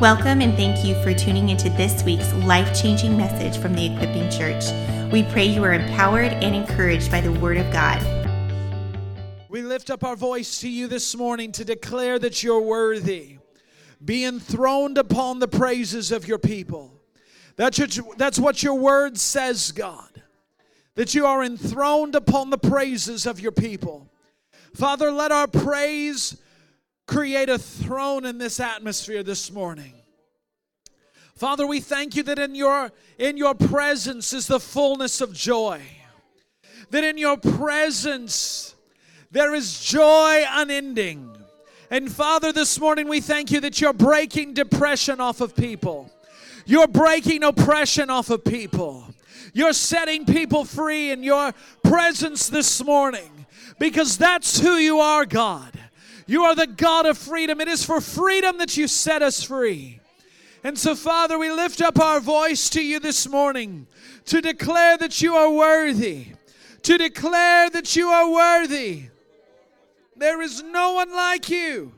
Welcome and thank you for tuning into this week's life-changing message from The Equipping Church. We pray you are empowered and encouraged by the Word of God. We lift up our voice to you this morning to declare that you're worthy. Be enthroned upon the praises of your people. That's what your Word says, God. That you are enthroned upon the praises of your people. Father, let our praise create a throne in this atmosphere this morning. Father, we thank you that in your presence is the fullness of joy. That in your presence there is joy unending. And Father, this morning we thank you that you're breaking depression off of people. You're breaking oppression off of people. You're setting people free in your presence this morning. Because that's who you are, God. You are the God of freedom. It is for freedom that you set us free. And so, Father, we lift up our voice to you this morning to declare that you are worthy. To declare that you are worthy. There is no one like you.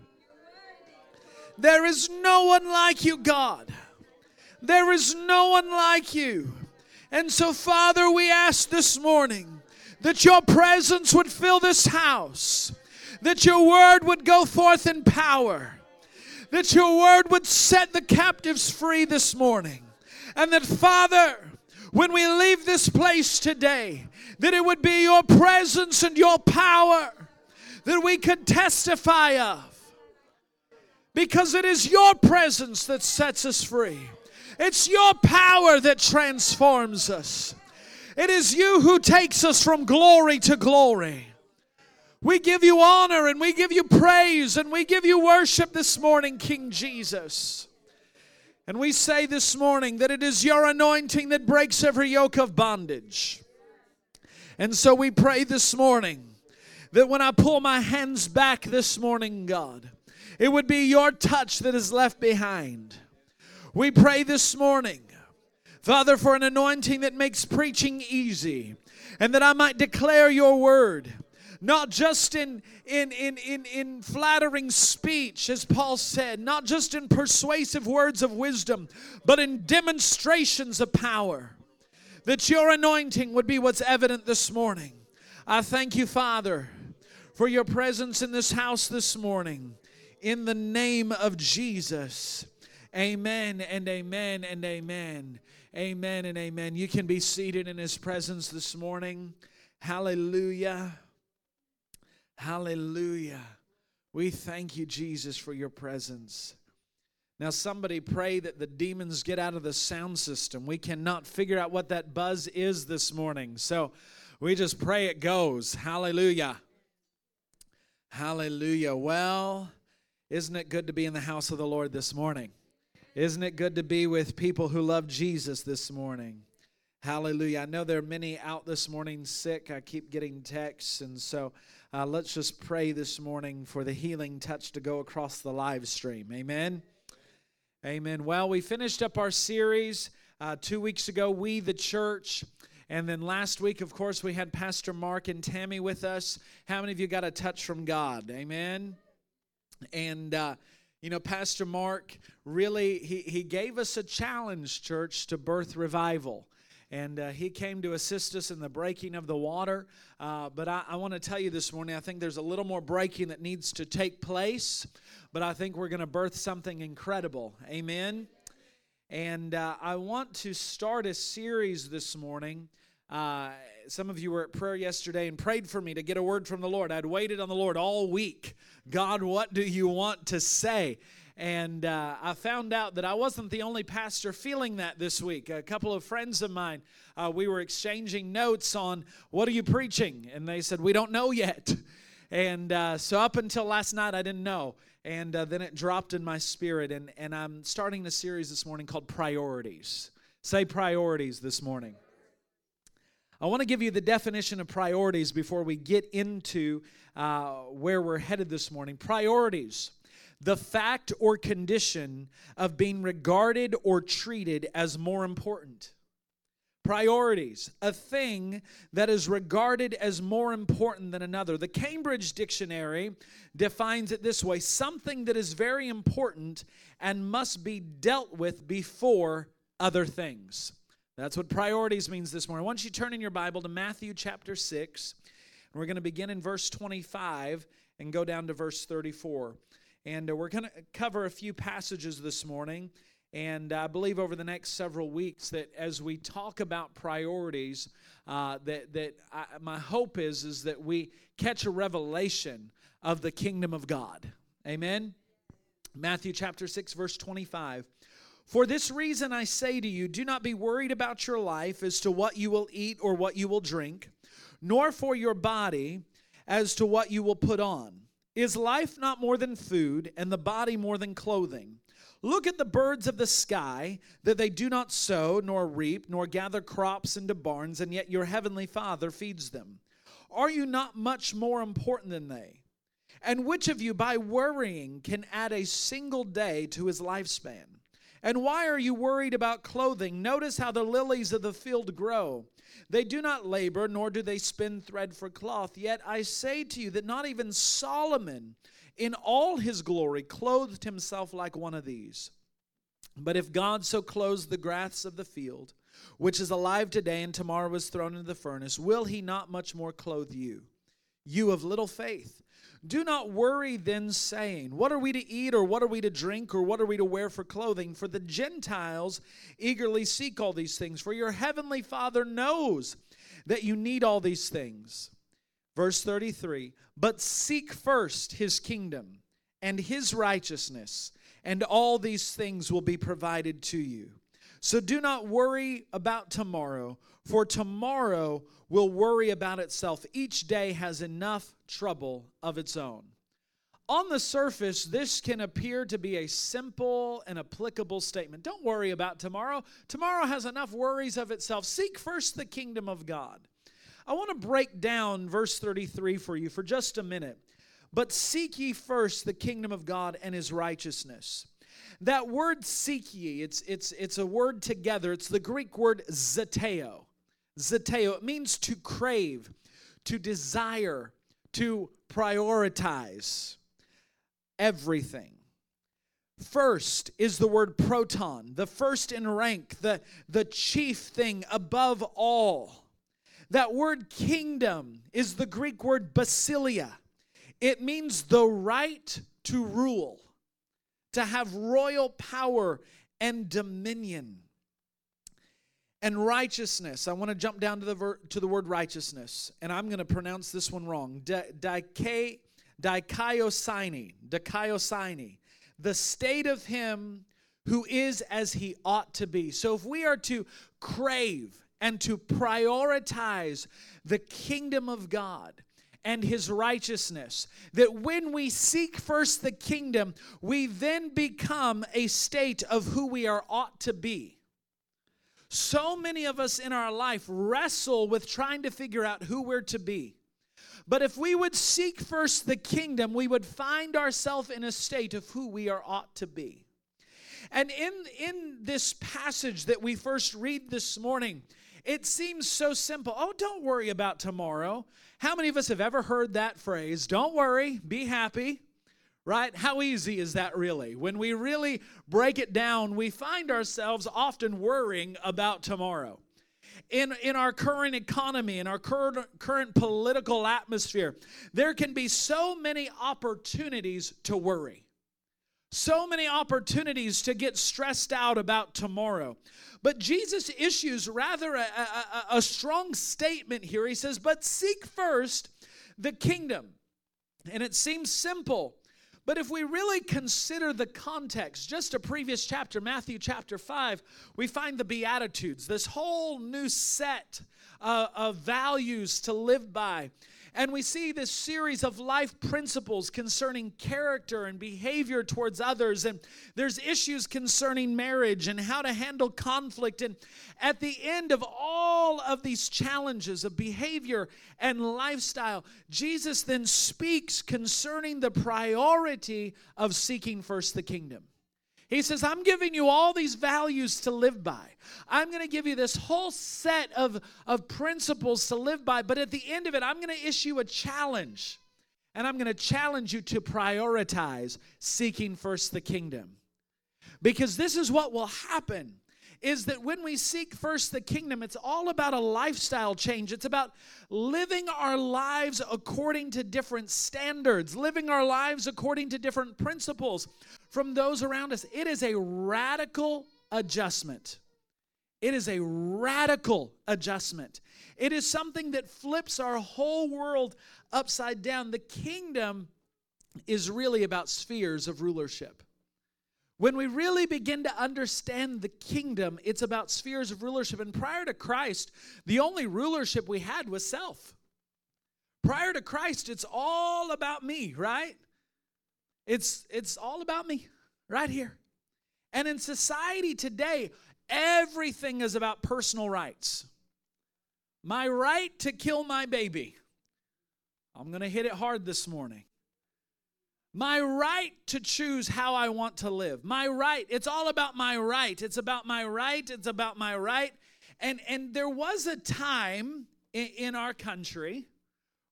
There is no one like you, God. There is no one like you. And so, Father, we ask this morning that your presence would fill this house. That your word would go forth in power. That your word would set the captives free this morning. And that, Father, when we leave this place today, that it would be your presence and your power that we could testify of. Because it is your presence that sets us free. It's your power that transforms us. It is you who takes us from glory to glory. We give you honor and we give you praise and we give you worship this morning, King Jesus. And we say this morning that it is your anointing that breaks every yoke of bondage. And so we pray this morning that when I pull my hands back this morning, God, it would be your touch that is left behind. We pray this morning, Father, for an anointing that makes preaching easy and that I might declare your word. Not just in flattering speech, as Paul said, not just in persuasive words of wisdom, but in demonstrations of power. That your anointing would be what's evident this morning. I thank you, Father, for your presence in this house this morning. In the name of Jesus, amen and amen and amen. Amen and amen. You can be seated in his presence this morning. Hallelujah. Hallelujah. We thank you, Jesus, for your presence. Now somebody pray that the demons get out of the sound system. We cannot figure out what that buzz is this morning. So we just pray it goes. Hallelujah. Hallelujah. Well, isn't it good to be in the house of the Lord this morning? Isn't it good to be with people who love Jesus this morning? Hallelujah. I know there are many out this morning sick. I keep getting texts, and so let's just pray this morning for the healing touch to go across the live stream. Amen. Amen. Well, we finished up our series 2 weeks ago, We the Church. And then last week, of course, we had Pastor Mark and Tammy with us. How many of you got a touch from God? Amen. And Pastor Mark really, he gave us a challenge, church, to birth revival. And he came to assist us in the breaking of the water. But I want to tell you this morning, I think there's a little more breaking that needs to take place. But I think we're going to birth something incredible. Amen. And I want to start a series this morning. Some of you were at prayer yesterday and prayed for me to get a word from the Lord. I'd waited on the Lord all week. God, what do you want to say? And I found out that I wasn't the only pastor feeling that this week. A couple of friends of mine, we were exchanging notes on, what are you preaching? And they said, we don't know yet. And so up until last night, I didn't know. And then it dropped in my spirit. And I'm starting a series this morning called Priorities. Say priorities this morning. I want to give you the definition of priorities before we get into where we're headed this morning. Priorities. The fact or condition of being regarded or treated as more important. Priorities, a thing that is regarded as more important than another. The Cambridge Dictionary defines it this way: something that is very important and must be dealt with before other things. That's what priorities means this morning. Why don't you turn in your Bible to Matthew chapter 6, and we're going to begin in verse 25 and go down to verse 34. And we're going to cover a few passages this morning. And I believe over the next several weeks that as we talk about priorities, my hope is that we catch a revelation of the kingdom of God. Amen? Matthew chapter 6, verse 25. For this reason I say to you, do not be worried about your life as to what you will eat or what you will drink, nor for your body as to what you will put on. Is life not more than food, and the body more than clothing? Look at the birds of the sky, that they do not sow, nor reap, nor gather crops into barns, and yet your heavenly Father feeds them. Are you not much more important than they? And which of you, by worrying, can add a single day to his lifespan? And why are you worried about clothing? Notice how the lilies of the field grow. They do not labor, nor do they spin thread for cloth. Yet I say to you that not even Solomon in all his glory clothed himself like one of these. But if God so clothes the grass of the field, which is alive today and tomorrow is thrown into the furnace, will he not much more clothe you, you of little faith? Do not worry then, saying, what are we to eat, or what are we to drink, or what are we to wear for clothing? For the Gentiles eagerly seek all these things, for your heavenly Father knows that you need all these things. Verse 33, but seek first his kingdom and his righteousness, and all these things will be provided to you. So do not worry about tomorrow, for tomorrow will worry about itself. Each day has enough trouble of its own. On the surface, this can appear to be a simple and applicable statement. Don't worry about tomorrow. Tomorrow has enough worries of itself. Seek first the kingdom of God. I want to break down verse 33 for you for just a minute. But seek ye first the kingdom of God and his righteousness. That word seek ye, it's a word together. It's the Greek word zeteo. Zeteo, it means to crave, to desire, to prioritize everything. First is the word proton, the first in rank, the chief thing, above all. That word kingdom is the Greek word basilia. It means the right to rule, to have royal power and dominion. And righteousness, I want to jump down to the word righteousness, and I'm going to pronounce this one wrong. Dikaiosini, the state of him who is as he ought to be. So if we are to crave and to prioritize the kingdom of God and his righteousness, that when we seek first the kingdom, we then become a state of who we are ought to be. So many of us in our life wrestle with trying to figure out who we're to be. But if we would seek first the kingdom, we would find ourselves in a state of who we are ought to be. And in this passage that we first read this morning, it seems so simple. Oh, don't worry about tomorrow. How many of us have ever heard that phrase? Don't worry, be happy. Right? How easy is that really? When we really break it down, we find ourselves often worrying about tomorrow. In our current economy, in our current political atmosphere, there can be so many opportunities to worry. So many opportunities to get stressed out about tomorrow. But Jesus issues rather a strong statement here. He says, but seek first the kingdom. And it seems simple. But if we really consider the context, just a previous chapter, Matthew chapter 5, we find the Beatitudes, this whole new set of values to live by. And we see this series of life principles concerning character and behavior towards others. And there's issues concerning marriage and how to handle conflict. And at the end of all of these challenges of behavior and lifestyle, Jesus then speaks concerning the priority of seeking first the kingdom. He says, I'm giving you all these values to live by. I'm going to give you this whole set of principles to live by, but at the end of it, I'm going to issue a challenge. And I'm going to challenge you to prioritize seeking first the kingdom. Because this is what will happen, is that when we seek first the kingdom, it's all about a lifestyle change. It's about living our lives according to different standards, living our lives according to different principles from those around us. It is a radical adjustment. It is a radical adjustment. It is something that flips our whole world upside down. The kingdom is really about spheres of rulership. When we really begin to understand the kingdom, it's about spheres of rulership. And prior to Christ, the only rulership we had was self. Prior to Christ, it's all about me, right? It's all about me right here. And in society today, everything is about personal rights. My right to kill my baby. I'm going to hit it hard this morning. My right to choose how I want to live. My right. It's all about my right. It's about my right. It's about my right. And there was a time in our country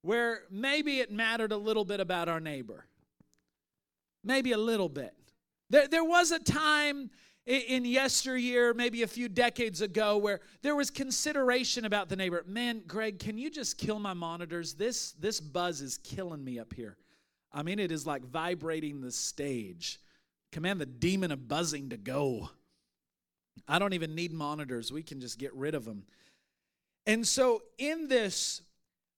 where maybe it mattered a little bit about our neighbor. Maybe a little bit. There was a time in yesteryear, maybe a few decades ago, where there was consideration about the neighbor. Man, Greg, can you just kill my monitors? This buzz is killing me up here. I mean, it is like vibrating the stage. Command the demon of buzzing to go. I don't even need monitors. We can just get rid of them. And so in this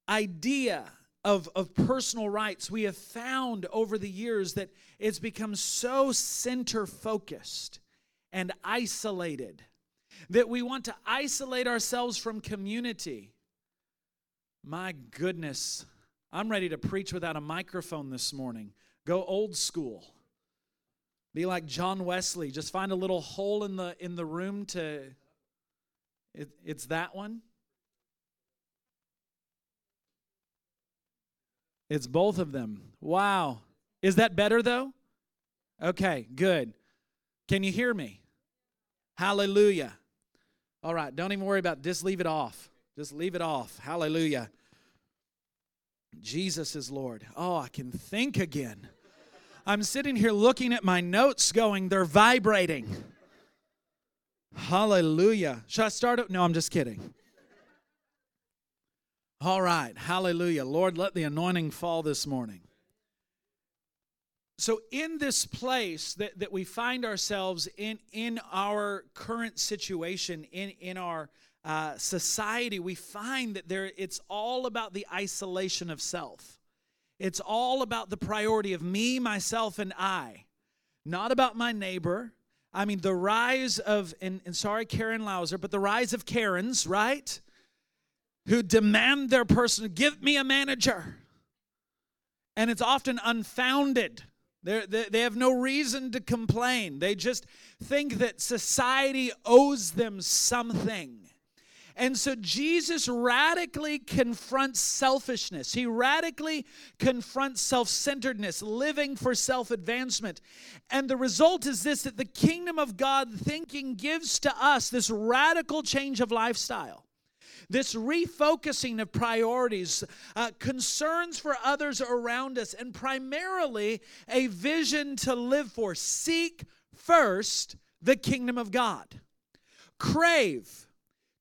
idea of personal rights, we have found over the years that it's become so center-focused and isolated, that we want to isolate ourselves from community. My goodness, I'm ready to preach without a microphone this morning. Go old school. Be like John Wesley. Just find a little hole in the room to... It's that one. It's both of them. Wow. Is that better though? Okay, good. Can you hear me? Hallelujah. All right, don't even worry about it. Just leave it off. Just leave it off. Hallelujah. Jesus is Lord. Oh, I can think again. I'm sitting here looking at my notes going, they're vibrating. Hallelujah. Should I start up? No, I'm just kidding. All right, hallelujah. Lord, let the anointing fall this morning. So in this place that we find ourselves in our current situation, in our society, we find that it's all about the isolation of self. It's all about the priority of me, myself, and I. Not about my neighbor. I mean, the rise of, and sorry, Karen Lauser, but the rise of Karens, right? Who demand their personal, give me a manager. And it's often unfounded. They have no reason to complain. They just think that society owes them something. And so Jesus radically confronts selfishness. He radically confronts self-centeredness, living for self-advancement. And the result is this, that the kingdom of God thinking gives to us this radical change of lifestyle. This refocusing of priorities, concerns for others around us, and primarily a vision to live for. Seek first the kingdom of God. Crave,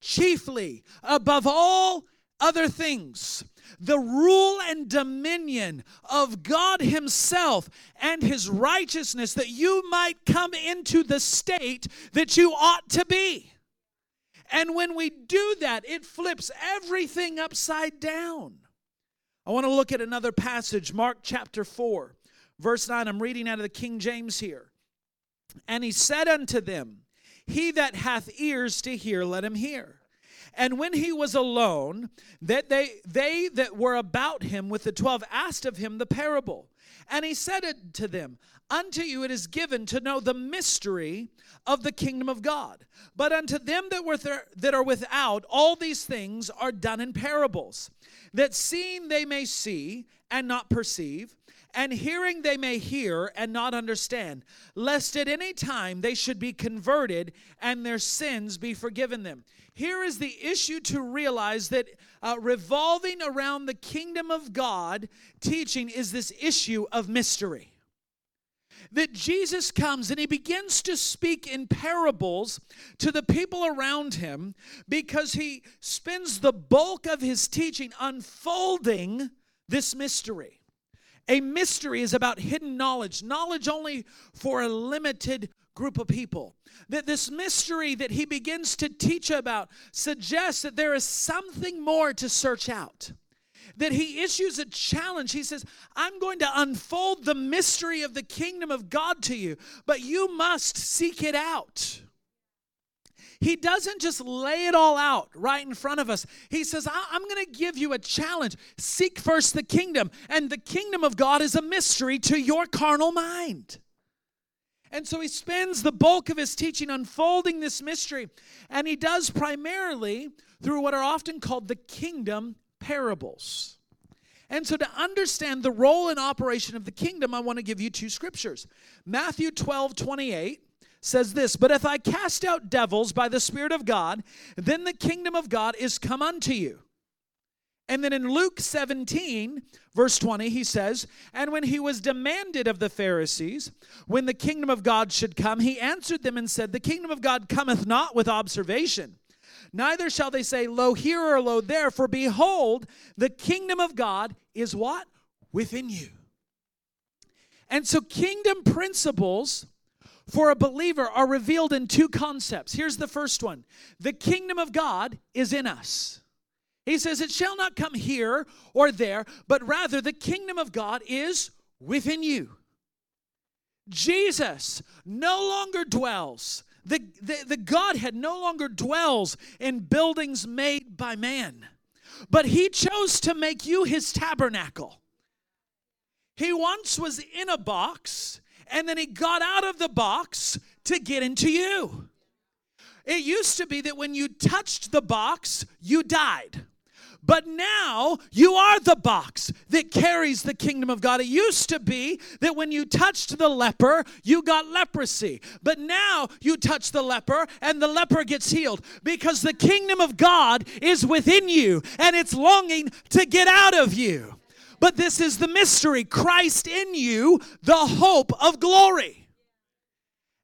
chiefly, above all other things, the rule and dominion of God himself and his righteousness, that you might come into the state that you ought to be. And when we do that, it flips everything upside down. I want to look at another passage, Mark chapter 4, verse 9. I'm reading out of the King James here. And he said unto them, He that hath ears to hear, let him hear. And when he was alone, that they that were about him with the 12 asked of him the parable. And he said unto them, Unto you it is given to know the mystery of the kingdom of God. But unto them that are without, all these things are done in parables, that seeing they may see and not perceive, And hearing they may hear and not understand, lest at any time they should be converted and their sins be forgiven them. Here is the issue to realize that revolving around the kingdom of God teaching is this issue of mystery. That Jesus comes and he begins to speak in parables to the people around him because he spends the bulk of his teaching unfolding this mystery. A mystery is about hidden knowledge, knowledge only for a limited group of people. That this mystery that he begins to teach about suggests that there is something more to search out. That he issues a challenge. He says, I'm going to unfold the mystery of the kingdom of God to you, but you must seek it out. He doesn't just lay it all out right in front of us. He says, I'm going to give you a challenge. Seek first the kingdom. And the kingdom of God is a mystery to your carnal mind. And so he spends the bulk of his teaching unfolding this mystery. And he does primarily through what are often called the kingdom parables. And so to understand the role and operation of the kingdom, I want to give you two scriptures. Matthew 12:28. Says this, but if I cast out devils by the Spirit of God, then the kingdom of God is come unto you. And then in Luke 17, verse 20, he says, and when he was demanded of the Pharisees, when the kingdom of God should come, he answered them and said, the kingdom of God cometh not with observation. Neither shall they say, lo here or lo there, for behold, the kingdom of God is what? Within you. And so kingdom principles for a believer are revealed in two concepts. Here's the first one. The kingdom of God is in us. He says it shall not come here or there, but rather the kingdom of God is within you. Jesus no longer dwells. The Godhead no longer dwells in buildings made by man, but he chose to make you his tabernacle. He once was in a box, and then he got out of the box to get into you. It used to be that when you touched the box, you died. But now you are the box that carries the kingdom of God. It used to be that when you touched the leper, you got leprosy. But now you touch the leper and the leper gets healed because the kingdom of God is within you and it's longing to get out of you. But this is the mystery, Christ in you, the hope of glory.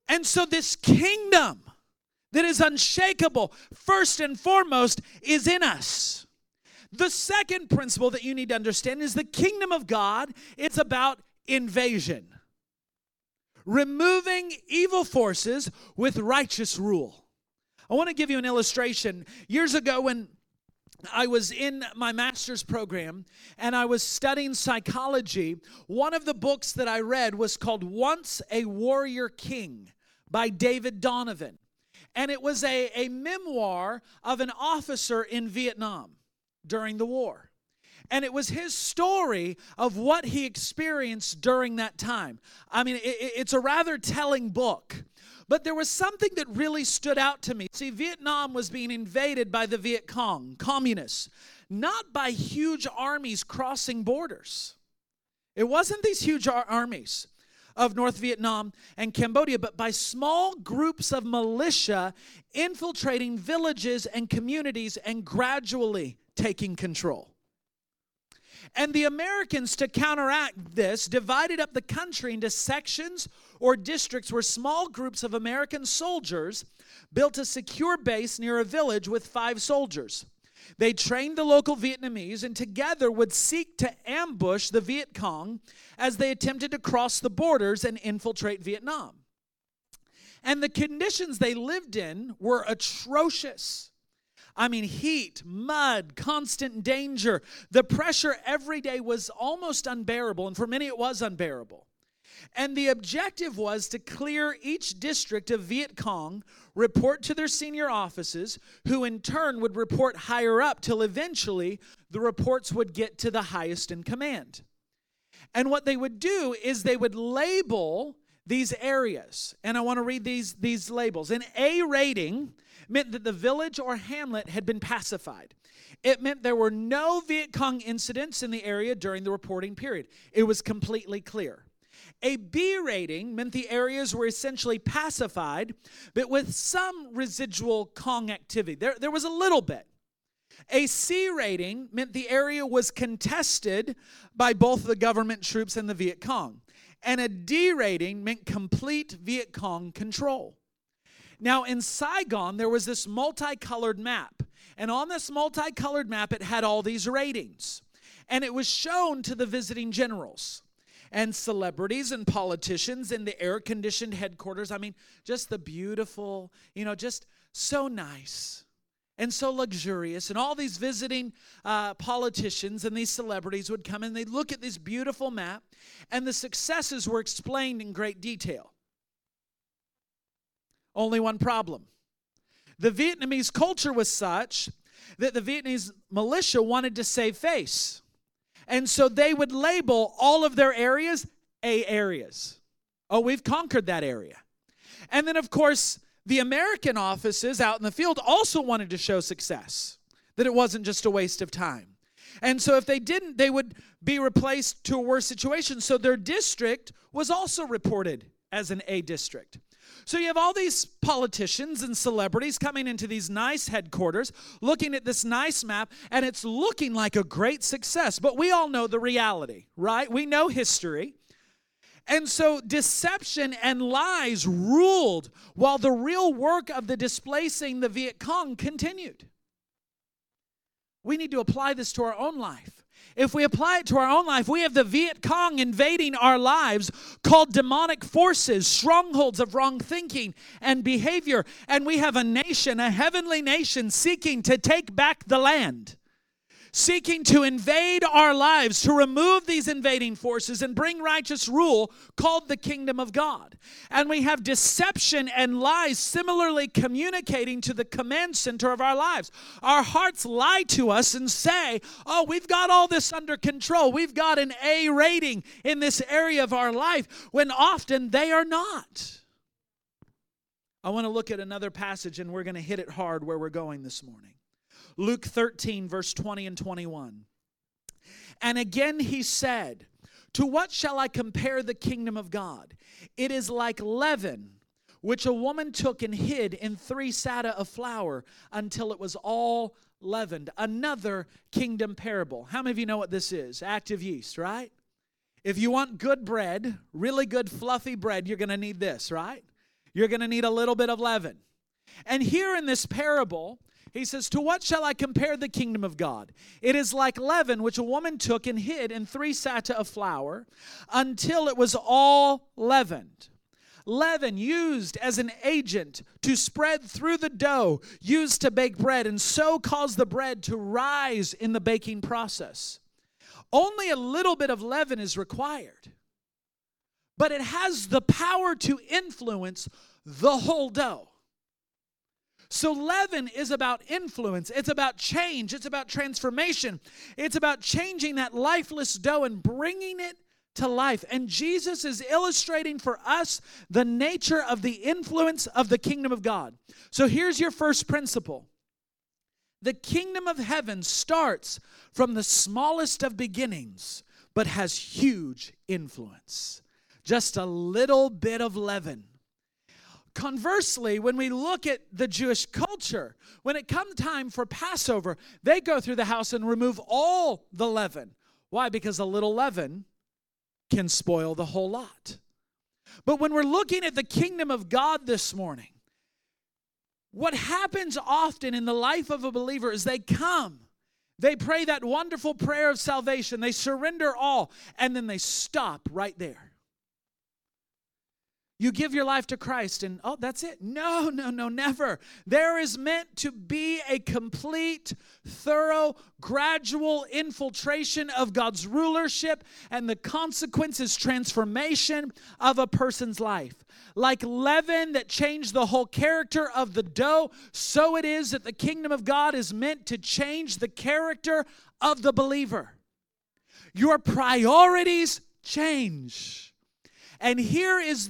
And so this kingdom that is unshakable, first and foremost, is in us. The second principle that you need to understand is the kingdom of God, it's about invasion. Removing evil forces with righteous rule. I want to give you an illustration. Years ago when I was in my master's program and I was studying psychology. One of the books that I read was called Once a Warrior King by David Donovan. And it was a memoir of an officer in Vietnam during the war. And it was his story of what he experienced during that time. I mean, it's a rather telling book. But there was something that really stood out to me. See, Vietnam was being invaded by the Viet Cong, communists, not by huge armies crossing borders. It wasn't these huge armies of North Vietnam and Cambodia, but by small groups of militia infiltrating villages and communities and gradually taking control. And the Americans, to counteract this, divided up the country into sections or districts where small groups of American soldiers built a secure base near a village with 5 soldiers. They trained the local Vietnamese and together would seek to ambush the Viet Cong as they attempted to cross the borders and infiltrate Vietnam. And the conditions they lived in were atrocious. I mean, heat, mud, constant danger. The pressure every day was almost unbearable, and for many it was unbearable. And the objective was to clear each district of Viet Cong, report to their senior officers, who in turn would report higher up till eventually the reports would get to the highest in command. And what they would do is they would label these areas, and I want to read these labels. An A rating meant that the village or hamlet had been pacified. It meant there were no Viet Cong incidents in the area during the reporting period. It was completely clear. A B rating meant the areas were essentially pacified, but with some residual Cong activity. There was a little bit. A C rating meant the area was contested by both the government troops and the Viet Cong. And a D rating meant complete Viet Cong control. Now, in Saigon, there was this multicolored map. And on this multicolored map, it had all these ratings. And it was shown to the visiting generals and celebrities and politicians in the air-conditioned headquarters. I mean, just the beautiful, just so nice and so luxurious. And all these visiting politicians and these celebrities would come, and they'd look at this beautiful map, and the successes were explained in great detail. Only one problem. The Vietnamese culture was such that the Vietnamese militia wanted to save face. And so they would label all of their areas A areas. Oh, we've conquered that area. And then, of course, the American offices out in the field also wanted to show success, that it wasn't just a waste of time. And so if they didn't, they would be replaced to a worse situation. So their district was also reported as an A district. So you have all these politicians and celebrities coming into these nice headquarters, looking at this nice map, and it's looking like a great success. But we all know the reality, right? We know history. And so deception and lies ruled while the real work of the displacing the Viet Cong continued. We need to apply this to our own life. If we apply it to our own life, we have the Viet Cong invading our lives, called demonic forces, strongholds of wrong thinking and behavior. And we have a nation, a heavenly nation, seeking to take back the land, seeking to invade our lives, to remove these invading forces and bring righteous rule, called the kingdom of God. And we have deception and lies similarly communicating to the command center of our lives. Our hearts lie to us and say, oh, we've got all this under control. We've got an A rating in this area of our life, when often they are not. I want to look at another passage, and we're going to hit it hard where we're going this morning. Luke 13, verse 20 and 21. And again he said, to what shall I compare the kingdom of God? It is like leaven, which a woman took and hid in 3 sata of flour until it was all leavened. Another kingdom parable. How many of you know what this is? Active yeast, right? If you want good bread, really good fluffy bread, you're going to need this, right? You're going to need a little bit of leaven. And here in this parable, he says, to what shall I compare the kingdom of God? It is like leaven, which a woman took and hid in 3 sata of flour until it was all leavened. Leaven used as an agent to spread through the dough used to bake bread, and so cause the bread to rise in the baking process. Only a little bit of leaven is required, but it has the power to influence the whole dough. So leaven is about influence. It's about change. It's about transformation. It's about changing that lifeless dough and bringing it to life. And Jesus is illustrating for us the nature of the influence of the kingdom of God. So here's your first principle. The kingdom of heaven starts from the smallest of beginnings, but has huge influence. Just a little bit of leaven. Conversely, when we look at the Jewish culture, when it comes time for Passover, they go through the house and remove all the leaven. Why? Because a little leaven can spoil the whole lot. But when we're looking at the kingdom of God this morning, what happens often in the life of a believer is they come, they pray that wonderful prayer of salvation, they surrender all, and then they stop right there. You give your life to Christ and, oh, that's it. No, never. There is meant to be a complete, thorough, gradual infiltration of God's rulership, and the consequence is transformation of a person's life. Like leaven that changed the whole character of the dough, so it is that the kingdom of God is meant to change the character of the believer. Your priorities change. And here is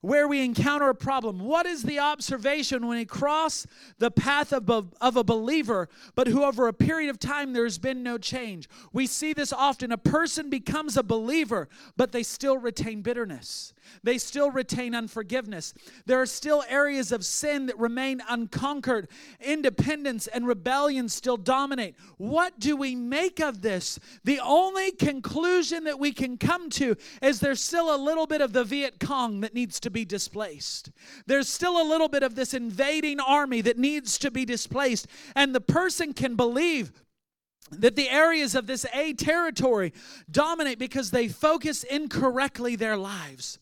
where we encounter a problem. What is the observation when we cross the path of a believer, but who over a period of time there's been no change? We see this often. A person becomes a believer, but they still retain bitterness. They still retain unforgiveness. There are still areas of sin that remain unconquered. Independence and rebellion still dominate. What do we make of this? The only conclusion that we can come to is there's still a little bit of the Viet Cong that needs to be displaced. There's still a little bit of this invading army that needs to be displaced. And the person can believe that the areas of this A territory dominate because they focus incorrectly their lives.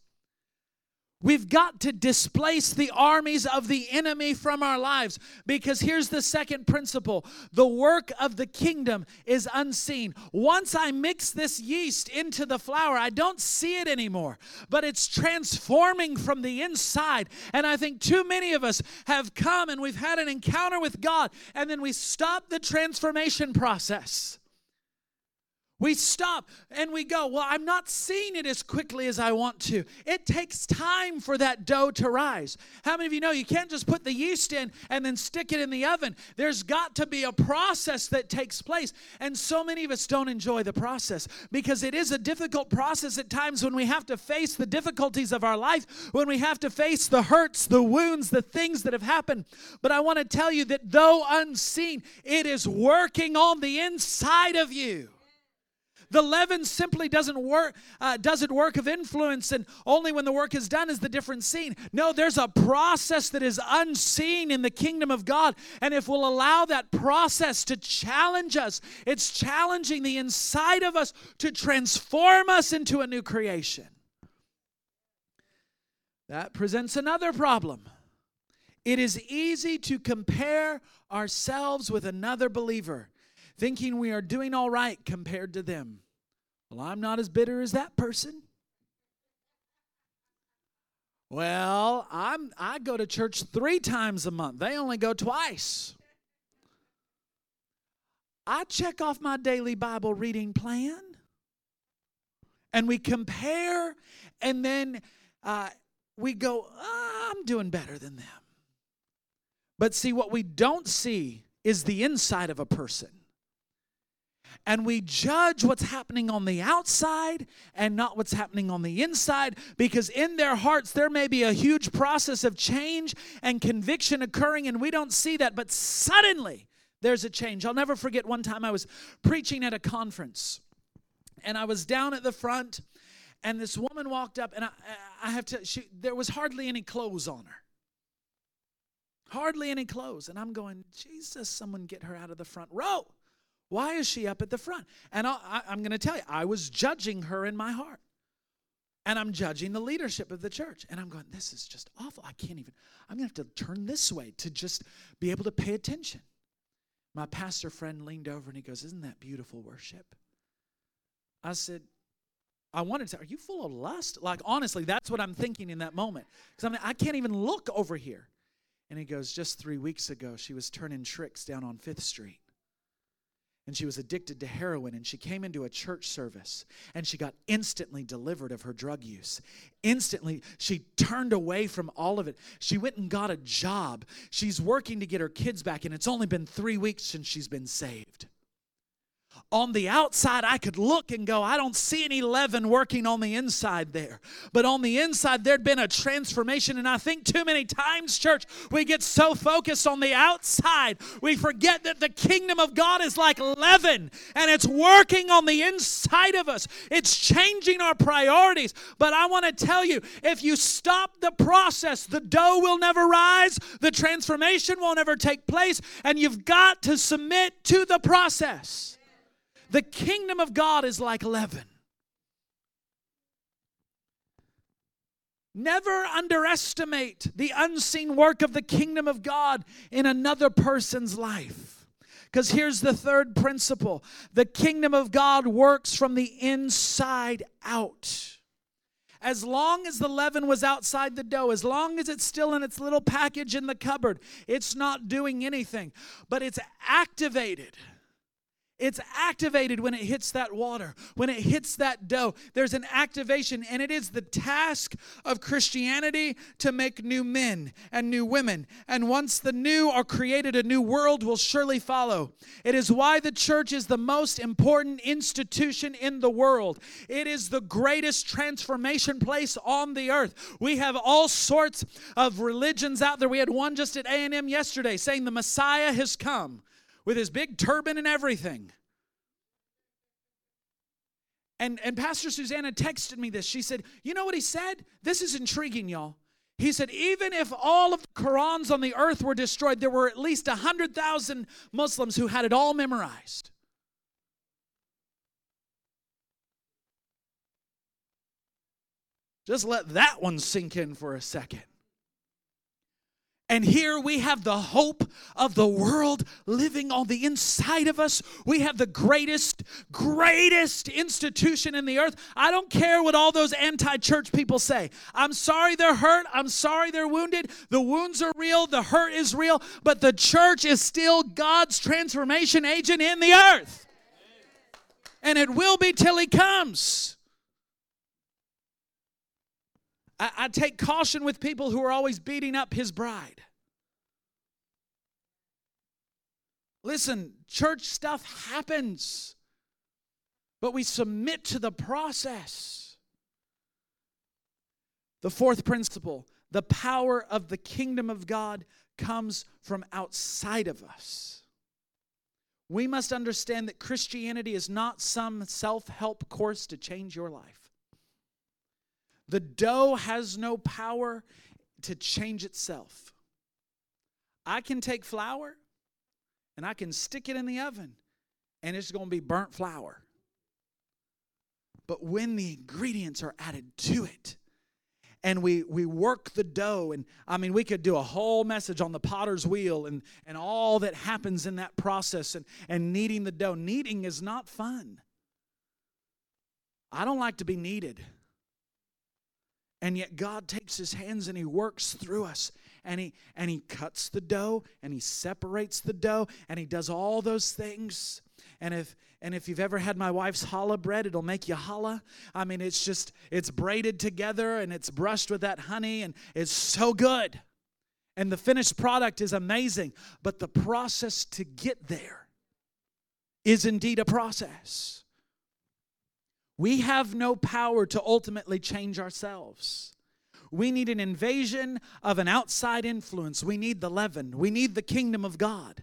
We've got to displace the armies of the enemy from our lives, because here's the second principle. The work of the kingdom is unseen. Once I mix this yeast into the flour, I don't see it anymore, but it's transforming from the inside. And I think too many of us have come and we've had an encounter with God, and then we stop the transformation process. We stop and we go, well, I'm not seeing it as quickly as I want to. It takes time for that dough to rise. How many of you know you can't just put the yeast in and then stick it in the oven? There's got to be a process that takes place. And so many of us don't enjoy the process, because it is a difficult process at times when we have to face the difficulties of our life, when we have to face the hurts, the wounds, the things that have happened. But I want to tell you that though unseen, it is working on the inside of you. The leaven simply doesn't work of influence, and only when the work is done is the difference seen. No, there's a process that is unseen in the kingdom of God, and if we'll allow that process to challenge us, it's challenging the inside of us to transform us into a new creation. That presents another problem. It is easy to compare ourselves with another believer, thinking we are doing all right compared to them. Well, I'm not as bitter as that person. Well, I go to church 3 times a month. They only go twice. I check off my daily Bible reading plan. And we compare, and then we go, I'm doing better than them. But see, what we don't see is the inside of a person. And we judge what's happening on the outside and not what's happening on the inside, because in their hearts there may be a huge process of change and conviction occurring, and we don't see that, but suddenly there's a change. I'll never forget one time I was preaching at a conference, and I was down at the front, and this woman walked up, and there was hardly any clothes on her. Hardly any clothes. And I'm going, Jesus, someone get her out of the front row. Why is she up at the front? And I'm going to tell you, I was judging her in my heart. And I'm judging the leadership of the church. And I'm going, this is just awful. I'm going to have to turn this way to just be able to pay attention. My pastor friend leaned over and he goes, isn't that beautiful worship? I said, I wanted to, are you full of lust? Like, honestly, that's what I'm thinking in that moment. Because I can't even look over here. And he goes, just 3 weeks ago, she was turning tricks down on Fifth Street. And she was addicted to heroin, and she came into a church service, and she got instantly delivered of her drug use. Instantly, she turned away from all of it. She went and got a job. She's working to get her kids back, and it's only been 3 weeks since she's been saved. On the outside, I could look and go, I don't see any leaven working on the inside there. But on the inside, there'd been a transformation. And I think too many times, church, we get so focused on the outside, we forget that the kingdom of God is like leaven, and it's working on the inside of us. It's changing our priorities. But I want to tell you, if you stop the process, the dough will never rise, the transformation won't ever take place, and you've got to submit to the process. The kingdom of God is like leaven. Never underestimate the unseen work of the kingdom of God in another person's life. Because here's the third principle. The kingdom of God works from the inside out. As long as the leaven was outside the dough, as long as it's still in its little package in the cupboard, it's not doing anything. But it's activated. It's activated when it hits that water, when it hits that dough. There's an activation, and it is the task of Christianity to make new men and new women. And once the new are created, a new world will surely follow. It is why the church is the most important institution in the world. It is the greatest transformation place on the earth. We have all sorts of religions out there. We had one just at A&M yesterday saying the Messiah has come, with his big turban and everything. And Pastor Susanna texted me this. She said, you know what he said? This is intriguing, y'all. He said, even if all of the Qurans on the earth were destroyed, there were at least 100,000 Muslims who had it all memorized. Just let that one sink in for a second. And here we have the hope of the world living on the inside of us. We have the greatest institution in the earth. I don't care what all those anti-church people say. I'm sorry they're hurt. I'm sorry they're wounded. The wounds are real. The hurt is real. But the church is still God's transformation agent in the earth. And it will be till he comes. I take caution with people who are always beating up his bride. Listen, church stuff happens, but we submit to the process. The fourth principle, the power of the kingdom of God comes from outside of us. We must understand that Christianity is not some self-help course to change your life. The dough has no power to change itself. I can take flour and I can stick it in the oven and it's going to be burnt flour. But when the ingredients are added to it and we work the dough, and I mean, we could do a whole message on the potter's wheel and all that happens in that process and kneading the dough. Kneading is not fun. I don't like to be kneaded. And yet God takes his hands and he works through us. And he cuts the dough and he separates the dough and he does all those things. And if you've ever had my wife's challah bread, it'll make you challah. I mean, it's braided together and it's brushed with that honey and it's so good. And the finished product is amazing. But the process to get there is indeed a process. We have no power to ultimately change ourselves. We need an invasion of an outside influence. We need the leaven. We need the kingdom of God.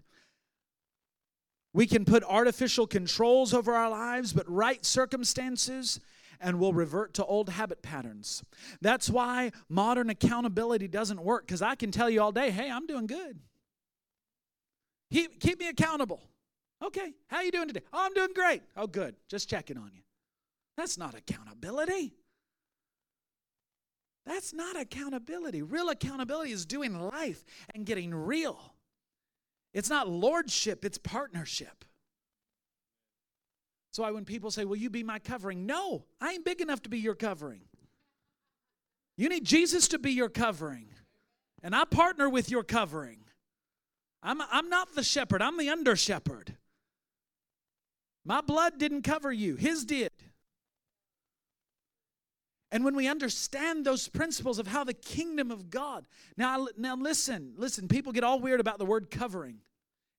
We can put artificial controls over our lives, but right circumstances, and we'll revert to old habit patterns. That's why modern accountability doesn't work, because I can tell you all day, hey, I'm doing good. Keep me accountable. Okay, how are you doing today? Oh, I'm doing great. Oh, good. Just checking on you. That's not accountability. That's not accountability. Real accountability is doing life and getting real. It's not lordship, it's partnership. That's why when people say, will you be my covering? No, I ain't big enough to be your covering. You need Jesus to be your covering. And I partner with your covering. I'm not the shepherd, I'm the under shepherd. My blood didn't cover you, his did. And when we understand those principles of how the kingdom of God... Now listen, people get all weird about the word covering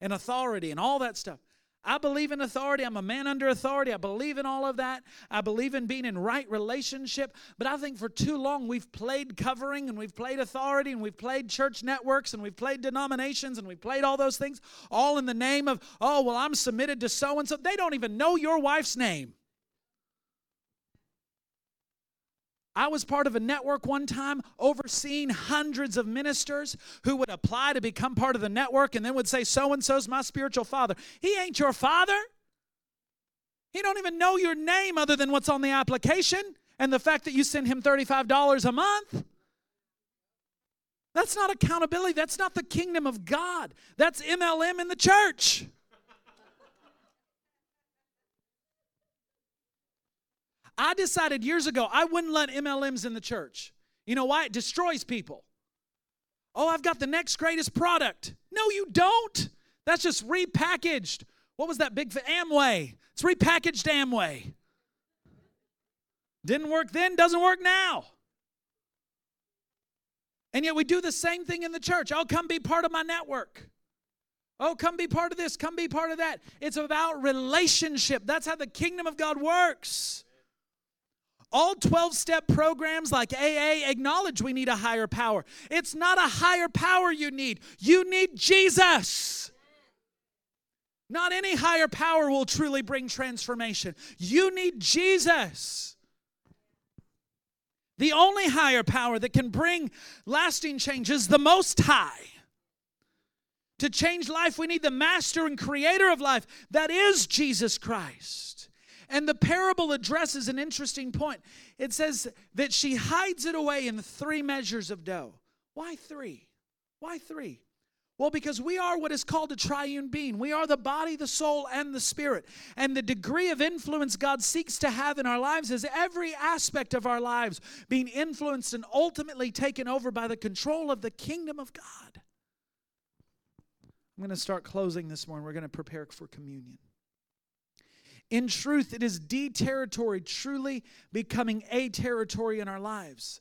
and authority and all that stuff. I believe in authority. I'm a man under authority. I believe in all of that. I believe in being in right relationship. But I think for too long we've played covering and we've played authority and we've played church networks and we've played denominations and we've played all those things all in the name of, oh, well, I'm submitted to so-and-so. They don't even know your wife's name. I was part of a network one time overseeing hundreds of ministers who would apply to become part of the network and then would say, so-and-so's my spiritual father. He ain't your father. He don't even know your name other than what's on the application and the fact that you send him $35 a month. That's not accountability. That's not the kingdom of God. That's MLM in the church. I decided years ago I wouldn't let MLMs in the church. You know why? It destroys people. Oh, I've got the next greatest product. No, you don't. That's just repackaged What was that big thing? Amway. It's repackaged Amway. Didn't work then, doesn't work now. And yet we do the same thing in the church. Oh, come be part of my network. Oh, come be part of this. Come be part of that. It's about relationship. That's how the kingdom of God works. All 12-step programs like AA acknowledge we need a higher power. It's not a higher power you need. You need Jesus. Not any higher power will truly bring transformation. You need Jesus. The only higher power that can bring lasting change is the Most High. To change life, we need the master and creator of life. That is Jesus Christ. And the parable addresses an interesting point. It says that she hides it away in 3 measures of dough. Why 3? Why 3? Well, because we are what is called a triune being. We are the body, the soul, and the spirit. And the degree of influence God seeks to have in our lives is every aspect of our lives being influenced and ultimately taken over by the control of the kingdom of God. I'm going to start closing this morning. We're going to prepare for communion. In truth, it is de-territory truly becoming a territory in our lives.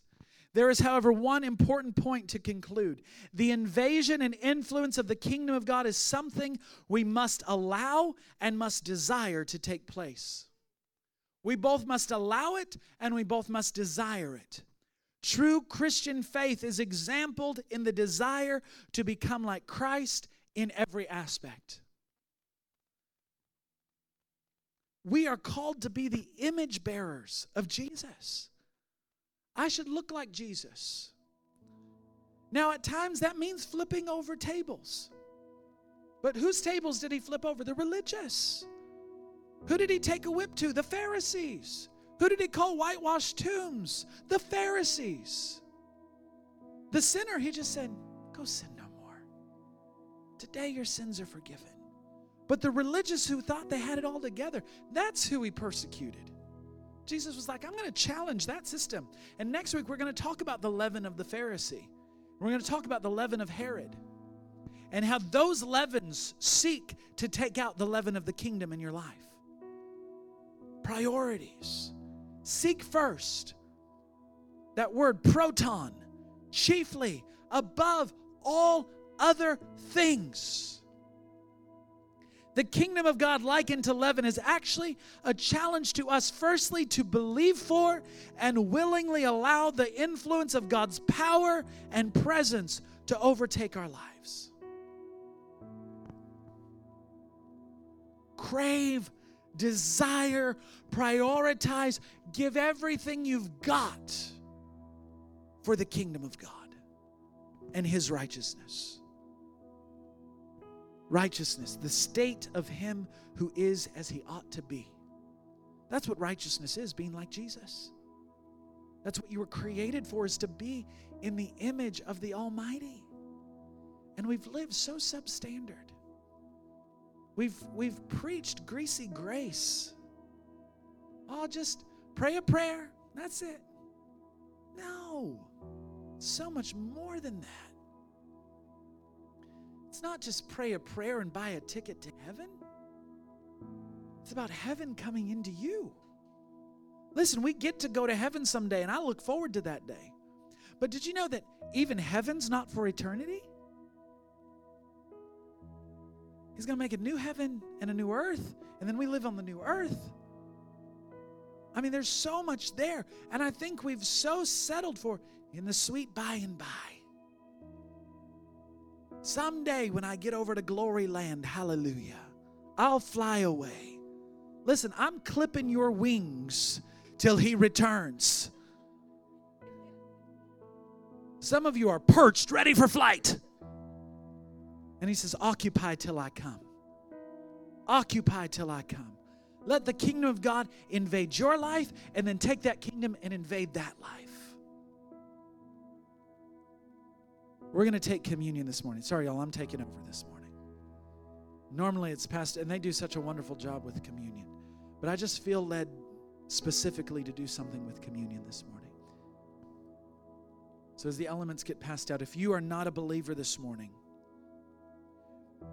There is, however, one important point to conclude. The invasion and influence of the kingdom of God is something we must allow and must desire to take place. We both must allow it and we both must desire it. True Christian faith is exemplified in the desire to become like Christ in every aspect. We are called to be the image bearers of Jesus. I should look like Jesus. Now, at times, that means flipping over tables. But whose tables did he flip over? The religious. Who did he take a whip to? The Pharisees. Who did he call whitewashed tombs? The Pharisees. The sinner, he just said, go sin no more. Today your sins are forgiven. But the religious who thought they had it all together, that's who he persecuted. Jesus was like, I'm going to challenge that system. And next week, we're going to talk about the leaven of the Pharisee. We're going to talk about the leaven of Herod and how those leavens seek to take out the leaven of the kingdom in your life. Priorities. Seek first. That word proton, chiefly, above all other things. The kingdom of God likened to leaven is actually a challenge to us, firstly, to believe for and willingly allow the influence of God's power and presence to overtake our lives. Crave, desire, prioritize, give everything you've got for the kingdom of God and His righteousness. Righteousness, the state of him who is as he ought to be. That's what righteousness is, being like Jesus. That's what you were created for, is to be in the image of the Almighty. And we've lived so substandard. We've preached greasy grace. Oh, just pray a prayer. That's it. No. So much more than that. It's not just pray a prayer and buy a ticket to heaven. It's about heaven coming into you. Listen, we get to go to heaven someday, and I look forward to that day. But did you know that even heaven's not for eternity? He's going to make a new heaven and a new earth, and then we live on the new earth. I mean, there's so much there, and I think we've so settled for in the sweet by and by. Someday when I get over to Glory Land, hallelujah, I'll fly away. Listen, I'm clipping your wings till he returns. Some of you are perched, ready for flight. And he says, occupy till I come. Occupy till I come. Let the kingdom of God invade your life and then take that kingdom and invade that life. We're going to take communion this morning. Sorry, y'all, I'm taking over this morning. Normally it's Pastor, and they do such a wonderful job with communion. But I just feel led specifically to do something with communion this morning. So as the elements get passed out, if you are not a believer this morning,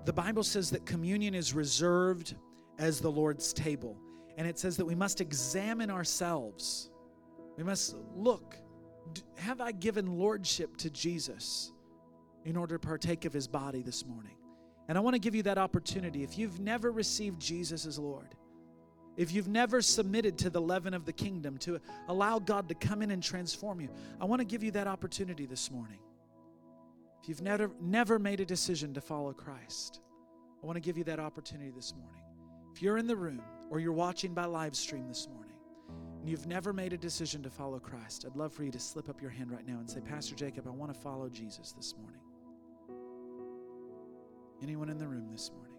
The Bible says that communion is reserved as the Lord's table. And it says that we must examine ourselves. We must look. Have I given lordship to Jesus in order to partake of his body this morning? And I want to give you that opportunity. If you've never received Jesus as Lord, if you've never submitted to the leaven of the kingdom, to allow God to come in and transform you, I want to give you that opportunity this morning. If you've never made a decision to follow Christ, I want to give you that opportunity this morning. If you're in the room or you're watching by live stream this morning and you've never made a decision to follow Christ, I'd love for you to slip up your hand right now and say, Pastor Jacob, I want to follow Jesus this morning. Anyone in the room this morning?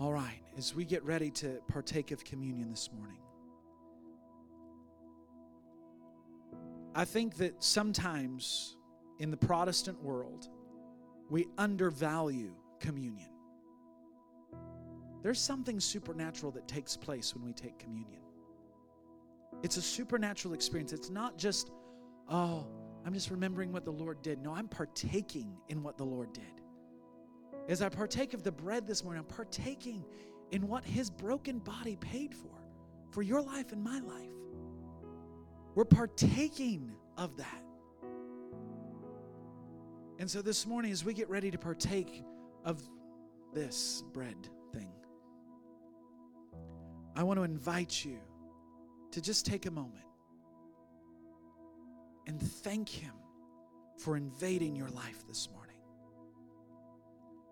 All right, as we get ready to partake of communion this morning, I think that sometimes in the Protestant world, we undervalue communion. There's something supernatural that takes place when we take communion. It's a supernatural experience. It's not just, oh, I'm just remembering what the Lord did. No, I'm partaking in what the Lord did. As I partake of the bread this morning, I'm partaking in what his broken body paid for your life and my life. We're partaking of that. And so this morning, as we get ready to partake of this bread thing, I want to invite you to just take a moment and thank him for invading your life this morning,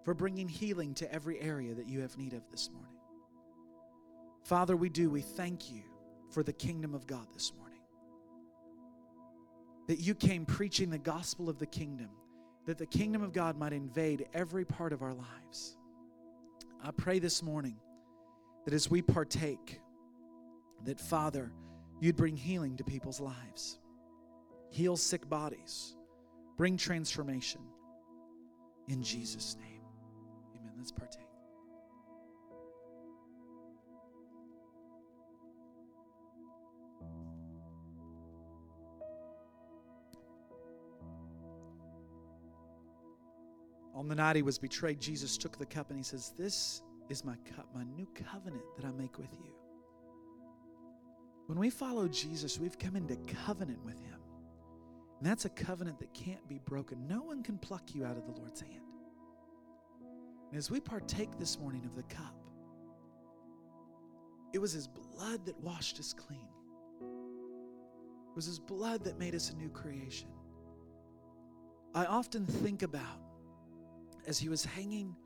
for bringing healing to every area that you have need of this morning. Father, we thank you for the kingdom of God this morning, that you came preaching the gospel of the kingdom, that the kingdom of God might invade every part of our lives. I pray this morning that as we partake, that, Father, you'd bring healing to people's lives, heal sick bodies, bring transformation. In Jesus' name, amen. Let's partake. On the night he was betrayed, Jesus took the cup and he says, this is my cup, my new covenant that I make with you. When we follow Jesus, we've come into covenant with him. And that's a covenant that can't be broken. No one can pluck you out of the Lord's hand. And as we partake this morning of the cup, it was his blood that washed us clean. It was his blood that made us a new creation. I often think about as he was hanging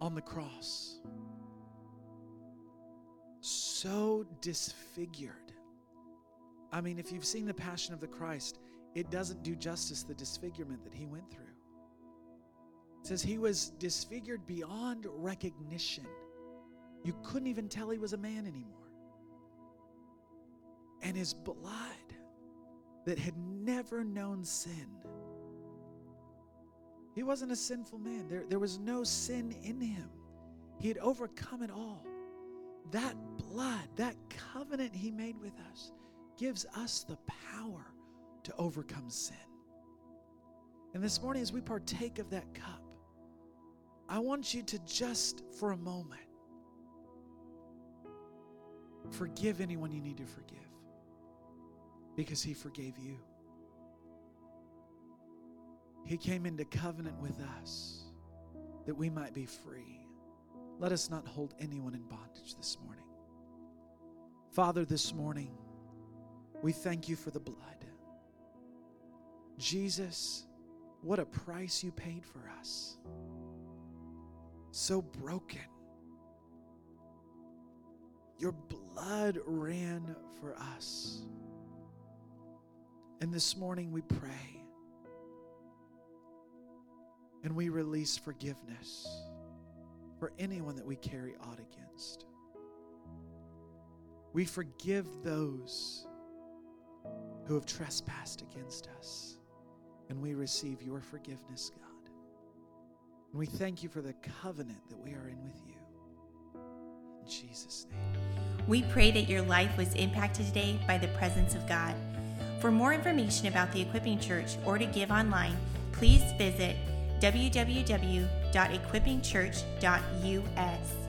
on the cross, so disfigured. I mean, if you've seen The Passion of the Christ, it doesn't do justice the disfigurement that he went through. It says he was disfigured beyond recognition. You couldn't even tell he was a man anymore. And his blood that had never known sin. He wasn't a sinful man. There was no sin in him. He had overcome it all. That blood, that covenant he made with us, gives us the power to overcome sin. And this morning, as we partake of that cup, I want you to just for a moment forgive anyone you need to forgive, because he forgave you. He came into covenant with us that we might be free. Let us not hold anyone in bondage this morning. Father, this morning, we thank you for the blood. Jesus, what a price you paid for us. So broken. Your blood ran for us. And this morning we pray. And we release forgiveness for anyone that we carry aught against. We forgive those who have trespassed against us. And we receive your forgiveness, God. And we thank you for the covenant that we are in with you. In Jesus' name. We pray that your life was impacted today by the presence of God. For more information about the Equipping Church or to give online, please visit www.equippingchurch.us.